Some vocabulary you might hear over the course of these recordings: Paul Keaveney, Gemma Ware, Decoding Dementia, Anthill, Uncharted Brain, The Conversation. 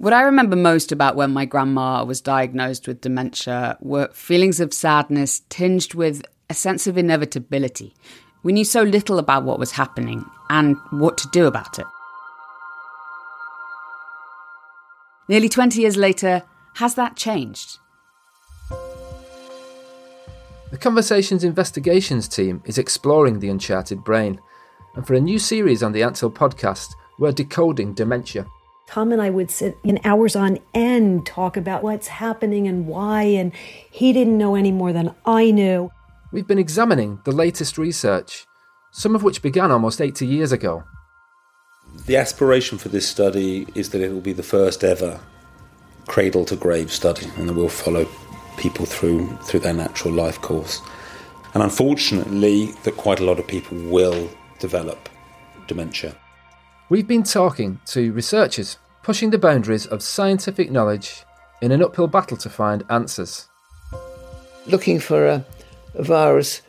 What I remember most about when my grandma was diagnosed with dementia were feelings of sadness tinged with a sense of inevitability. We knew so little about what was happening and what to do about it. Nearly 20 years later, has that changed? The Conversation's investigations team is exploring the Uncharted Brain, and for a new series on the Anthill podcast, we're decoding dementia. Tom and I would sit in hours on end, talk about what's happening and why, and he didn't know any more than I knew. We've been examining the latest research, some of which began almost 80 years ago. The aspiration for this study is that it will be the first ever cradle-to-grave study, and that we'll follow people through their natural life course. And unfortunately, that quite a lot of people will develop dementia. We've been talking to researchers pushing the boundaries of scientific knowledge in an uphill battle to find answers. Looking for a virus,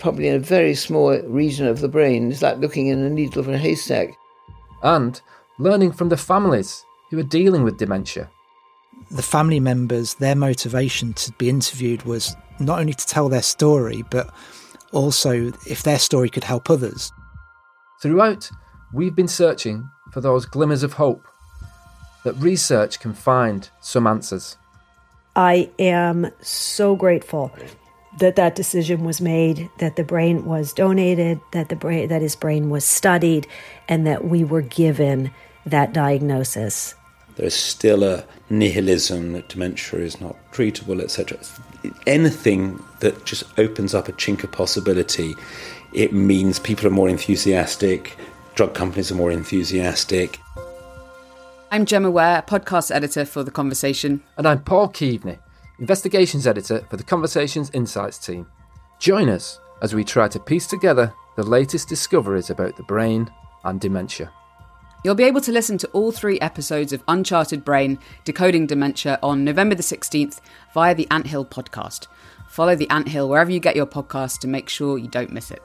probably in a very small region of the brain, is like looking in a needle of a haystack. And learning from the families who are dealing with dementia. The family members, their motivation to be interviewed was not only to tell their story, but also if their story could help others. Throughout, we've been searching for those glimmers of hope that research can find some answers. I am so grateful that that decision was made, that the brain was donated, that his brain was studied, and that we were given that diagnosis. There's still a nihilism that dementia is not treatable, etc. Anything that just opens up a chink of possibility, it means people are more enthusiastic. Drug companies are more enthusiastic. I'm Gemma Ware, podcast editor for The Conversation. And I'm Paul Keaveney, investigations editor for The Conversation's Insights team. Join us as we try to piece together the latest discoveries about the brain and dementia. You'll be able to listen to all three episodes of Uncharted Brain, Decoding Dementia on November the 16th via the Anthill podcast. Follow the Anthill wherever you get your podcast to make sure you don't miss it.